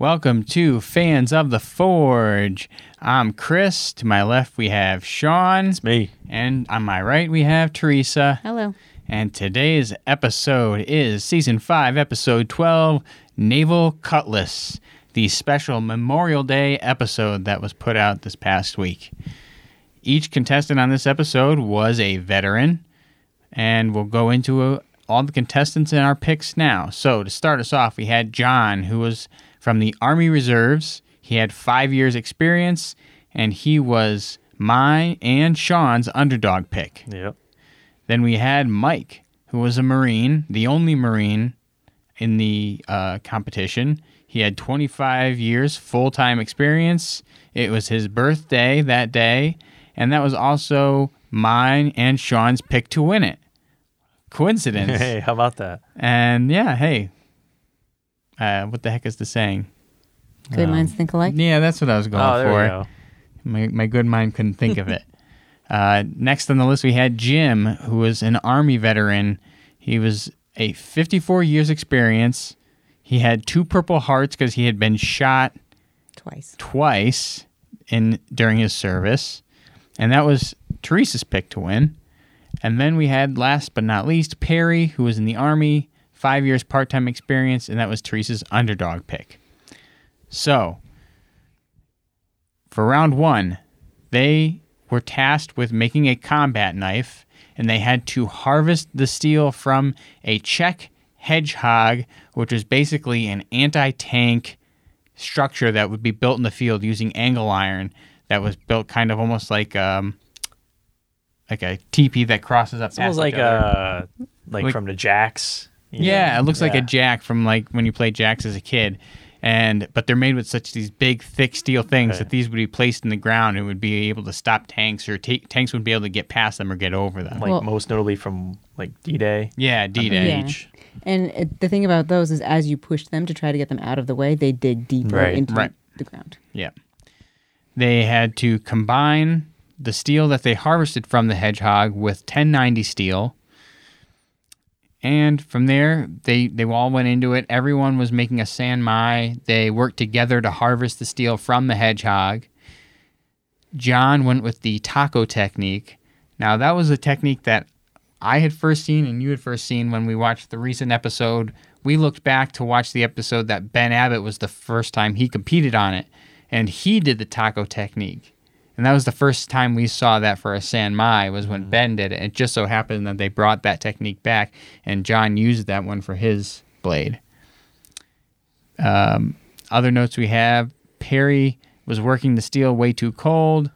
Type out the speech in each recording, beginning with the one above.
Welcome to Fans of the Forge. I'm Chris. To my left, we have Sean. It's me. And on my right, we have Teresa. Hello. And today's episode is Season 5, Episode 12, Naval Cutlass, the special Memorial Day episode that was put out this past week. Each contestant on this episode was a veteran, and we'll go into all the contestants and our picks now. So to start us off, we had John, who was from the Army Reserves. He had 5 years experience, and he was my and Sean's underdog pick. Yep. Then we had Mike, who was a Marine, the only Marine in the competition. He had 25 years full-time experience. It was his birthday that day, and that was also mine and Sean's pick to win it. Coincidence. Hey, how about that? And yeah, hey. What the heck is the saying? Good minds think alike? Yeah, that's what I was going for. You go. My good mind couldn't think of it. Next on the list, we had Jim, who was an Army veteran. He was a 54 years experience. He had 2 Purple Hearts because he had been shot twice during his service. And that was Teresa's pick to win. And then we had, last but not least, Perry, who was in the Army, 5 years part-time experience, and that was Teresa's underdog pick. So, for round one, they were tasked with making a combat knife, and they had to harvest the steel from a Czech hedgehog, which was basically an anti-tank structure that would be built in the field using angle iron that was built kind of almost like a teepee that crosses up. It's almost like from the jacks. Yeah, it looks like a jack from like when you played jacks as a kid, but they're made with such these big, thick steel things that these would be placed in the ground and would be able to stop tanks, or tanks would be able to get past them or get over them. Like most notably from like D-Day. Yeah, D-Day. Yeah. And the thing about those is, as you push them to try to get them out of the way, they dig deeper into the ground. Yeah, they had to combine the steel that they harvested from the hedgehog with 1090 steel. And from there, they all went into it. Everyone was making a sanmai. They worked together to harvest the steel from the hedgehog. John went with the taco technique. Now, that was a technique that I had first seen and you had first seen when we watched the recent episode. We looked back to watch the episode that Ben Abbott was the first time he competed on it, and he did the taco technique. And that was the first time we saw that for a sanmai, was when Ben did it. It just so happened that they brought that technique back, and John used that one for his blade. Other notes we have, Perry was working the steel way too cold.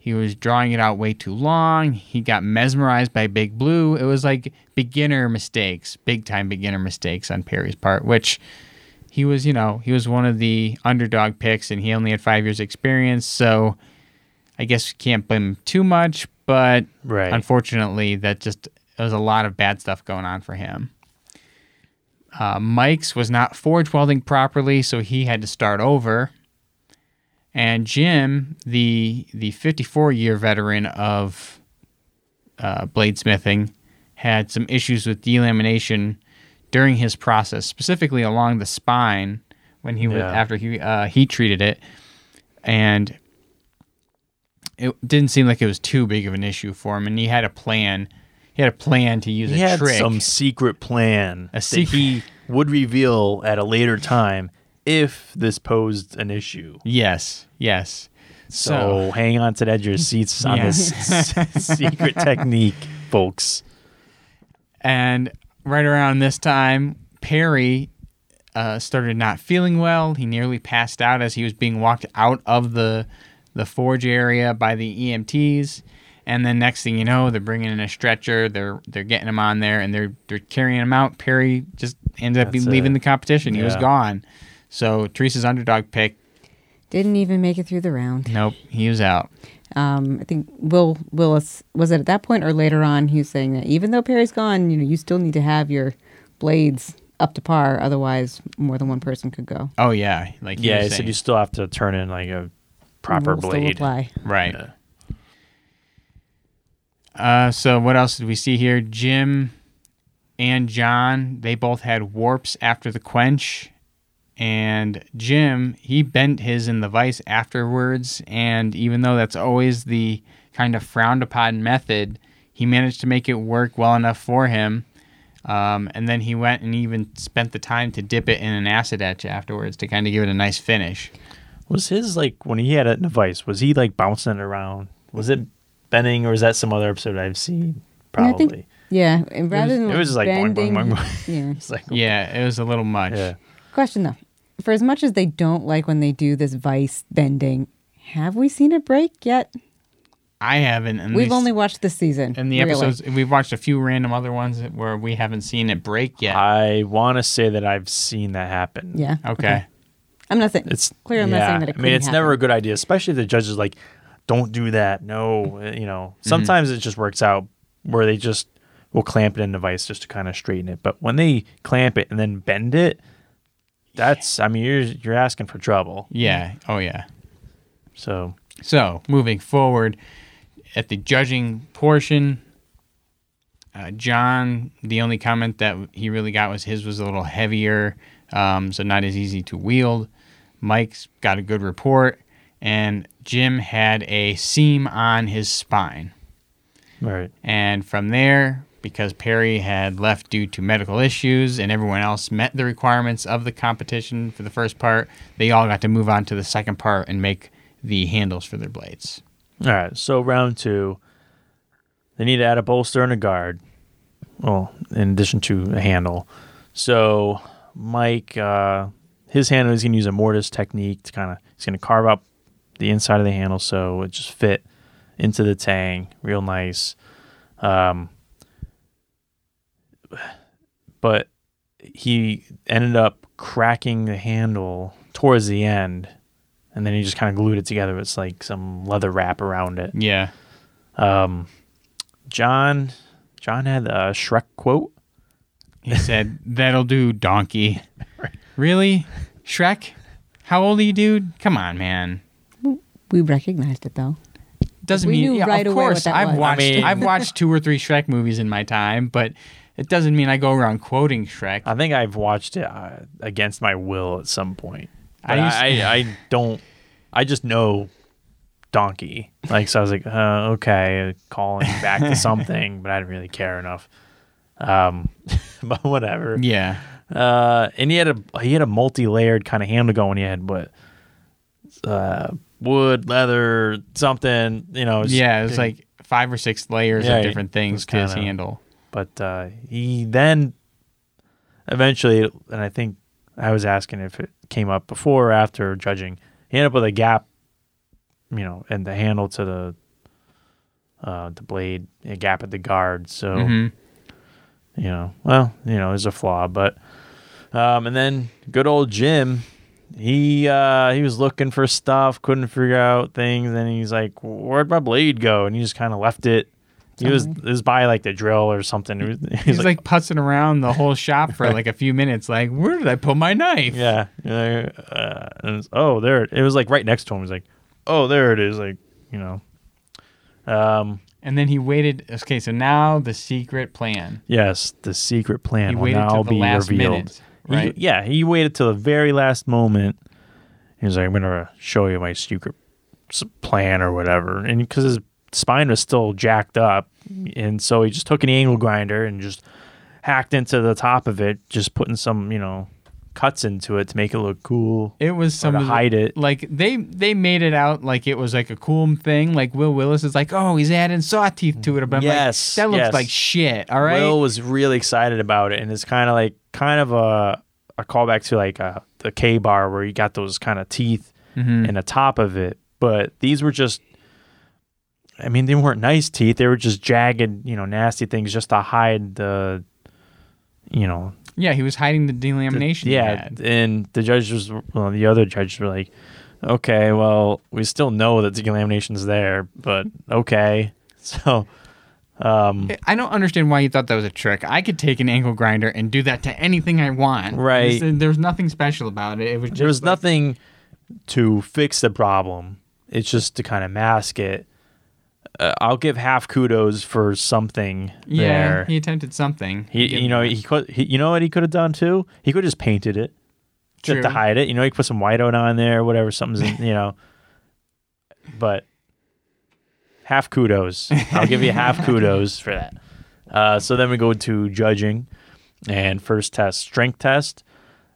He was drawing it out way too long. He got mesmerized by Big Blue. It was like beginner mistakes, big-time beginner mistakes on Perry's part, which he was one of the underdog picks, and he only had 5 years experience, so I guess you can't blame him too much, but unfortunately, there was a lot of bad stuff going on for him. Mike's was not forge welding properly, so he had to start over. And Jim, the 54-year veteran of bladesmithing, had some issues with delamination during his process, specifically along the spine when he was after he heat treated it, and it didn't seem like it was too big of an issue for him, and he had a plan. He had a plan to use a trick. He had some secret plan that he would reveal at a later time if this posed an issue. Yes. So hang on to the edge of your seats on this secret technique, folks. And right around this time, Perry started not feeling well. He nearly passed out as he was being walked out of the forge area by the EMTs, and then next thing you know, they're bringing in a stretcher, they're getting him on there, and they're carrying him out. Perry just ended up leaving the competition. He was gone. So Teresa's underdog pick didn't even make it through the round. Nope, he was out. I think Will Willis, was it at that point or later on, he was saying that even though Perry's gone, you still need to have your blades up to par, otherwise more than one person could go. Oh yeah, he said you still have to turn in like a proper blade. Right. Yeah. So what else did we see here? Jim and John, they both had warps after the quench, And Jim, he bent his in the vise afterwards, and even though that's always the kind of frowned upon method, he managed to make it work well enough for him. And then he went and even spent the time to dip it in an acid etch afterwards to kind of give it a nice finish. Was his, like, when he had it in a vise, was he, like, bouncing it around? Was it bending, or is that some other episode I've seen? Probably. Yeah. And rather than it was like bending, boing, boing, boing, boing. Yeah. It's like, yeah, it was a little much. Yeah. Question, though. For as much as they don't like when they do this vice bending, have we seen it break yet? I haven't. And we've only watched this season. And the episodes, we've watched a few random other ones where we haven't seen it break yet. I want to say that I've seen that happen. Yeah. Okay. I'm not saying it's clear. I'm not saying that it couldn't happen. I mean, it's never a good idea, especially if the judge is like, "Don't do that." No, you know. Sometimes it just works out where they just will clamp it in the vice just to kind of straighten it. But when they clamp it and then bend it, that's, I mean, you're asking for trouble. Yeah. Oh, yeah. So moving forward at the judging portion, John, the only comment that he really got was his was a little heavier, so not as easy to wield. Mike's got a good report, and Jim had a seam on his spine. Right. And from there, because Perry had left due to medical issues and everyone else met the requirements of the competition for the first part, they all got to move on to the second part and make the handles for their blades. All right, so round two, they need to add a bolster and a guard, well, in addition to a handle. So Mike, his handle is going to use a mortise technique to kind of, he's going to carve up the inside of the handle so it just fit into the tang real nice. But he ended up cracking the handle towards the end, and then he just kind of glued it together. It's like some leather wrap around it. Yeah. John had a Shrek quote. He said, "That'll do, donkey." Really? Shrek? How old are you, dude? Come on, man. We recognized it, though. Doesn't mean, yeah, right, of course, I've watched 2 or 3 Shrek movies in my time, but it doesn't mean I go around quoting Shrek. I think I've watched it against my will at some point. I just know donkey. Like, so I was like, okay, calling back to something, but I didn't really care enough. But whatever. Yeah. And he had a multi-layered kind of handle going. He had what? Wood, leather, something, you know. It was like 5 or 6 layers of different things to his handle. But he then eventually, and I think I was asking if it came up before or after judging, he ended up with a gap, you know, and the handle to the blade, a gap at the guard. So, you know, well, you know, there's a flaw. But, and then good old Jim, he was looking for stuff, couldn't figure out things, and he's like, "Where'd my blade go?" And he just kind of left it. It was by like the drill or something. He's like putzing around the whole shop for like a few minutes. Like, where did I put my knife? Yeah. And there. It was like right next to him. He's like, oh, there it is. Like, you know. And then he waited. Okay, so now the secret plan. Yes, the secret plan will now be revealed. Right? He waited till the very last moment. He was like, "I'm gonna show you my secret plan or whatever," and because his spine was still jacked up, and so he just took an angle grinder and just hacked into the top of it, just putting some, you know, cuts into it to make it look cool. It was some to hide it. Like they made it out like it was like a cool thing. Like Will Willis is like, "Oh, he's adding saw teeth to it." But I'm like, that looks like shit. All right. Will was really excited about it, and it's kind of a callback to like the K bar where you got those kind of teeth in the top of it. But these were just, I mean, they weren't nice teeth. They were just jagged, you know, nasty things just to hide the, you know. Yeah, he was hiding the delamination. And the judge was, well, the other judges were like, "Okay, well, we still know that the delamination's there, but okay." So, I don't understand why you thought that was a trick. I could take an angle grinder and do that to anything I want. Right. There's nothing special about it. There was nothing to fix the problem. It's just to kind of mask it. I'll give half kudos for something there. Yeah, he attempted something. He could have done too? He could have just painted it. just to hide it. You know, you can put some white oat on there, whatever, something's in, you know. But half kudos. I'll give you half kudos for that. So then we go to judging. And first test, strength test,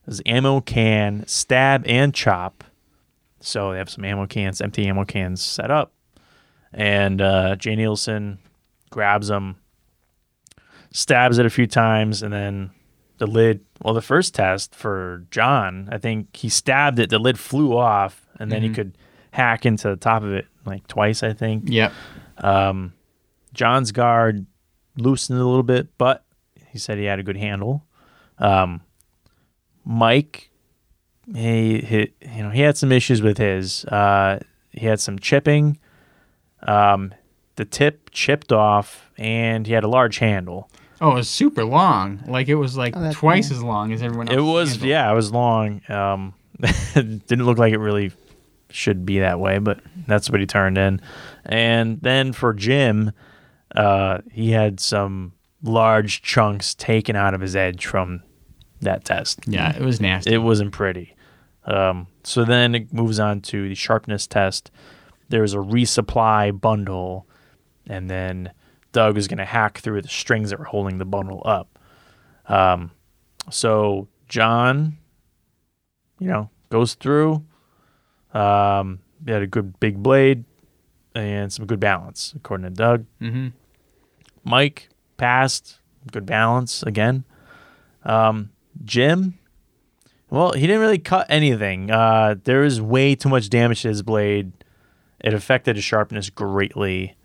is ammo can, stab, and chop. So they have some ammo cans, empty ammo cans set up. And Jane Eelson grabs them, stabs it a few times, and then the lid, well, the first test for John, I think he stabbed it, the lid flew off, and then he could hack into the top of it like twice, I think. Yep. John's guard loosened a little bit, but he said he had a good handle. Mike, he had some issues with his. He had some chipping. The tip chipped off, and he had a large handle. Oh, it was super long. Like, it was like twice as long as everyone else's. It was, handle. Yeah, it was long. It didn't look like it really should be that way, but that's what he turned in. And then for Jim, he had some large chunks taken out of his edge from that test. Yeah, it was nasty. It wasn't pretty. So then it moves on to the sharpness test. There was a resupply bundle, and then Doug was going to hack through the strings that were holding the bundle up. So John, goes through. He had a good big blade and some good balance, according to Doug. Mm-hmm. Mike passed, good balance again. Jim, well, he didn't really cut anything. There was way too much damage to his blade. It affected his sharpness greatly.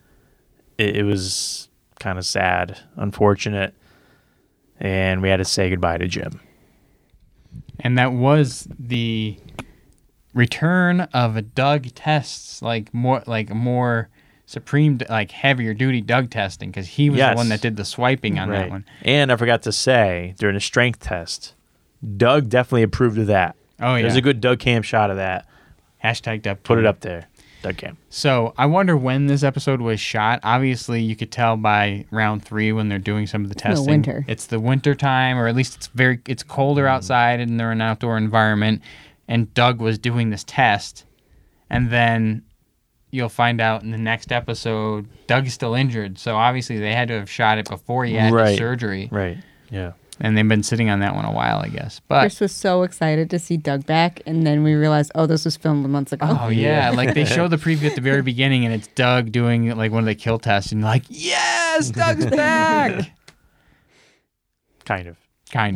It was kind of sad, unfortunate, and we had to say goodbye to Jim. And that was the return of Doug tests, like more supreme, like heavier duty Doug testing, because he was the one that did the swiping on that one. And I forgot to say, during the strength test, Doug definitely approved of that. Oh yeah, there's a good Doug Cam shot of that. Hashtag Doug. Put it up there. Okay. So I wonder when this episode was shot. Obviously, you could tell by round 3 when they're doing some of the testing. The winter. It's the winter time, or at least it's colder outside, and they're in an outdoor environment. And Doug was doing this test, and then you'll find out in the next episode Doug's still injured. So obviously they had to have shot it before he had his surgery. Right. Yeah. And they've been sitting on that one a while, I guess. But Chris was so excited to see Doug back, and then we realized, this was filmed months ago. Oh, yeah. Like, they show the preview at the very beginning, and it's Doug doing, like, one of the kill tests, and like, yes, Doug's back! Kind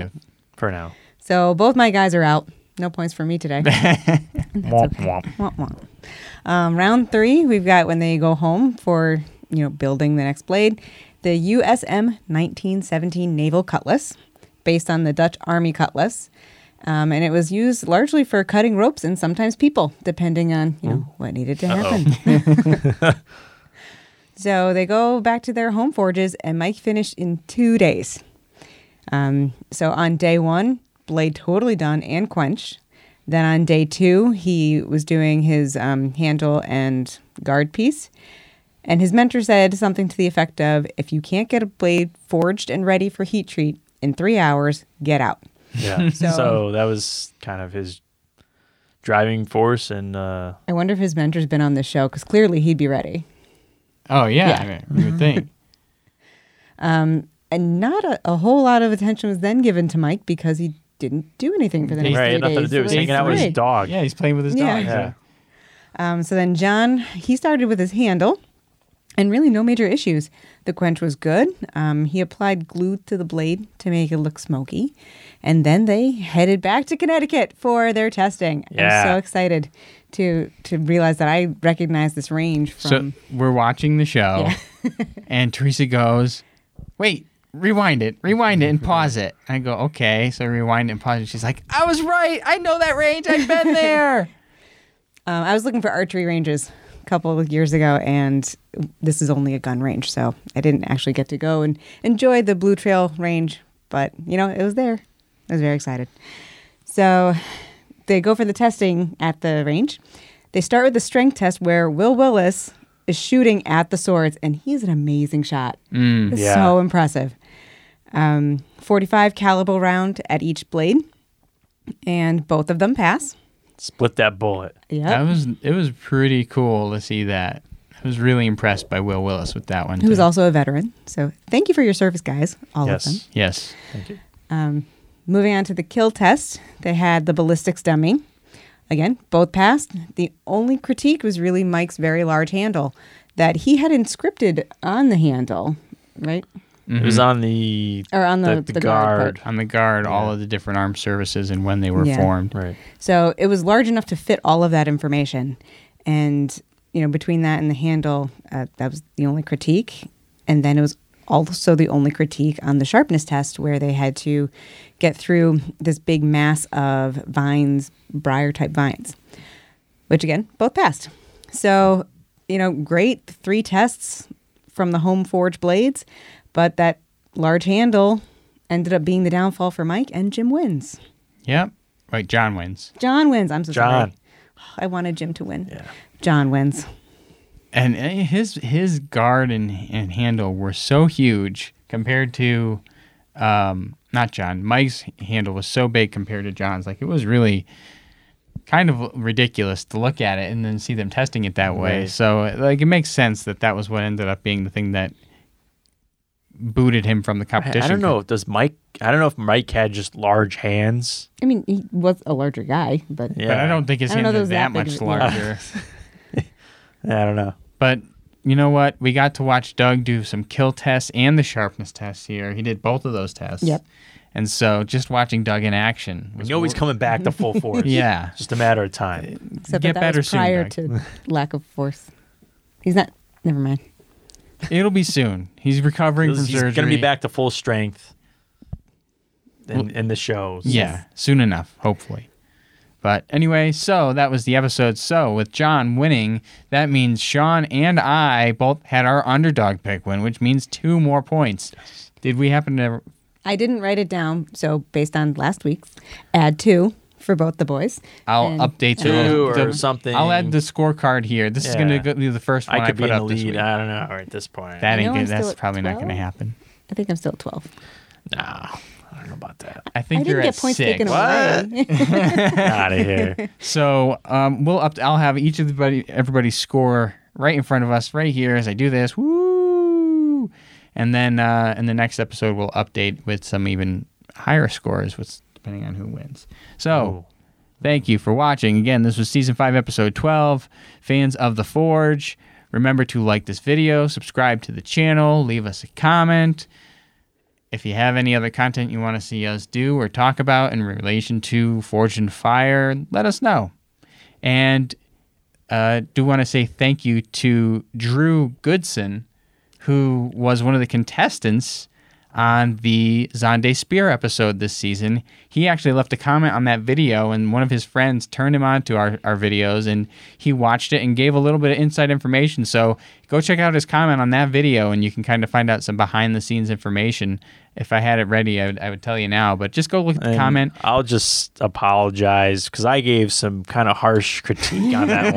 of. For now. So, both my guys are out. No points for me today. Womp, womp. Womp, womp. Round 3, we've got when they go home for, building the next blade, the US M 1917 Naval Cutlass, based on the Dutch Army Cutlass, and it was used largely for cutting ropes and sometimes people, depending on what needed to happen. So they go back to their home forges, and Mike finished in 2 days. So on day 1, blade totally done and quenched. Then on day 2, he was doing his handle and guard piece. And his mentor said something to the effect of, if you can't get a blade forged and ready for heat treat, in 3 hours, get out. Yeah. So that was kind of his driving force. And I wonder if his mentor's been on this show, because clearly he'd be ready. Oh, yeah. I mean, we would think. And not a whole lot of attention was then given to Mike, because he didn't do anything for the next 3 days. Nothing to do. He was hanging out with his dog. Yeah, he's playing with his dog. Yeah. So then John, he started with his handle. And really no major issues. The quench was good. He applied glue to the blade to make it look smoky. And then they headed back to Connecticut for their testing. Yeah. I'm so excited to realize that I recognize this range from... So we're watching the show, and Teresa goes, wait, rewind it, and pause it. I go, okay. So I rewind it and pause it. She's like, I was right. I know that range. I've been there. I was looking for archery ranges couple of years ago, and this is only a gun range, so I didn't actually get to go and enjoy the Blue Trail Range, but it was there. I was very excited. So they go for the testing at the range. They start with the strength test, where Will Willis is shooting at the swords, and he's an amazing shot. It's so impressive. 45 caliber round at each blade. and both of them pass. Split that bullet. Yeah, it was pretty cool to see that. I was really impressed by Will Willis with that one. Who's also a veteran. So thank you for your service, guys. All of them. Yes. Thank you. Moving on to the kill test, they had the ballistics dummy. Again, both passed. The only critique was really Mike's very large handle that he had inscripted on the handle, right? Mm-hmm. It was on the guard. On the guard, yeah. All of the different armed services and when they were formed. Right. So it was large enough to fit all of that information. And, you know, between that and the handle, that was the only critique. And then it was also the only critique on the sharpness test, where they had to get through this big mass of vines, briar-type vines, which, again, both passed. So, you know, great 3 tests from the home forge blades, but that large handle ended up being the downfall for Mike, and Jim wins. Yep. Right, John wins. I'm so sorry. I wanted Jim to win. Yeah. John wins. And his guard and handle were so huge compared to, not John, Mike's handle was so big compared to John's. Like, it was really kind of ridiculous to look at it and then see them testing it that way. Right. So, like, it makes sense that was what ended up being the thing that booted him from the competition. I don't know. I don't know if Mike had just large hands. I mean, he was a larger guy, but... Yeah. But I don't think his hands are that much larger. I don't know. But you know what? We got to watch Doug do some kill tests and the sharpness tests here. He did both of those tests. Yep. And so just watching Doug in action. He's always coming back to full force. Yeah. Just a matter of time. Except get that better was prior soon, Doug. To lack of force. He's not... Never mind. It'll be soon. He's recovering from surgery. He's going to be back to full strength in the shows. Yeah. Soon enough, hopefully. But anyway, so that was the episode. So with John winning, that means Sean and I both had our underdog pick win, which means 2 more points. Did we happen to... I didn't write it down, so based on last week's, add 2 for both the boys. I'll update 2 or something. I'll add the scorecard here. This is going to be the first one I put up this week. I don't know at this point. That's probably not going to happen. I think I'm still at 12. No. I don't know about that. I think you're at 6. I didn't get points taken away. Out of here. So I'll have each of everybody score right in front of us right here as I do this. Woo! And then in the next episode, we'll update with some even higher scores, depending on who wins. So thank you for watching. Again, this was Season 5, Episode 12, Fans of the Forge. Remember to like this video, subscribe to the channel, leave us a comment. If you have any other content you want to see us do or talk about in relation to Forge and Fire, let us know. And do want to say thank you to Drew Goodson, who was one of the contestants on the Zonday Spear episode this season. He actually left a comment on that video, and one of his friends turned him on to our videos, and he watched it and gave a little bit of inside information. So go check out his comment on that video, and you can kind of find out some behind-the-scenes information. If I had it ready, I would tell you now, but just go look at the comment. I'll just apologize because I gave some kind of harsh critique on that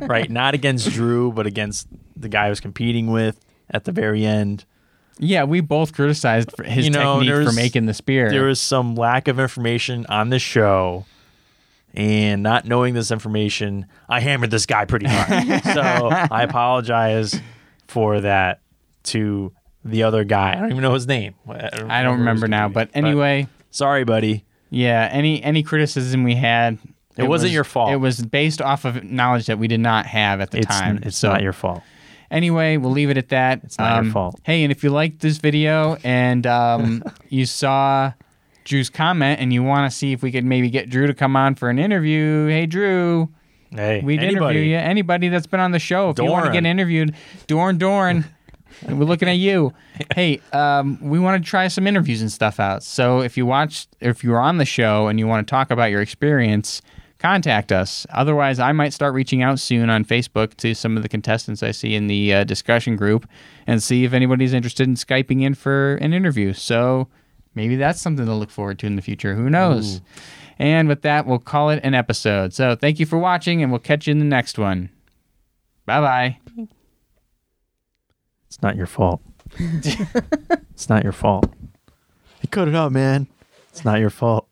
one, right? Not against Drew, but against the guy I was competing with at the very end. Yeah, we both criticized his technique for making the spear. There was some lack of information on the show, and not knowing this information, I hammered this guy pretty hard. So I apologize for that to the other guy. I don't even know his name. I don't remember now, but anyway. Sorry, buddy. Yeah, any criticism we had... It wasn't your fault. It was based off of knowledge that we did not have at the time. It's not your fault. Anyway, we'll leave it at that. It's not your fault. Hey, and if you liked this video and you saw Drew's comment and you want to see if we could maybe get Drew to come on for an interview, hey, Drew. Hey, we'd interview you. Anybody that's been on the show, if you want to get interviewed, Dorn, we're looking at you. Hey, we want to try some interviews and stuff out. So if you were on the show and you want to talk about your experience, contact us. Otherwise, I might start reaching out soon on Facebook to some of the contestants I see in the discussion group and see if anybody's interested in Skyping in for an interview. So maybe that's something to look forward to in the future. Who knows? Ooh. And with that, we'll call it an episode. So thank you for watching, and we'll catch you in the next one. Bye-bye. It's not your fault. It's not your fault. You cut it out, man. It's not your fault.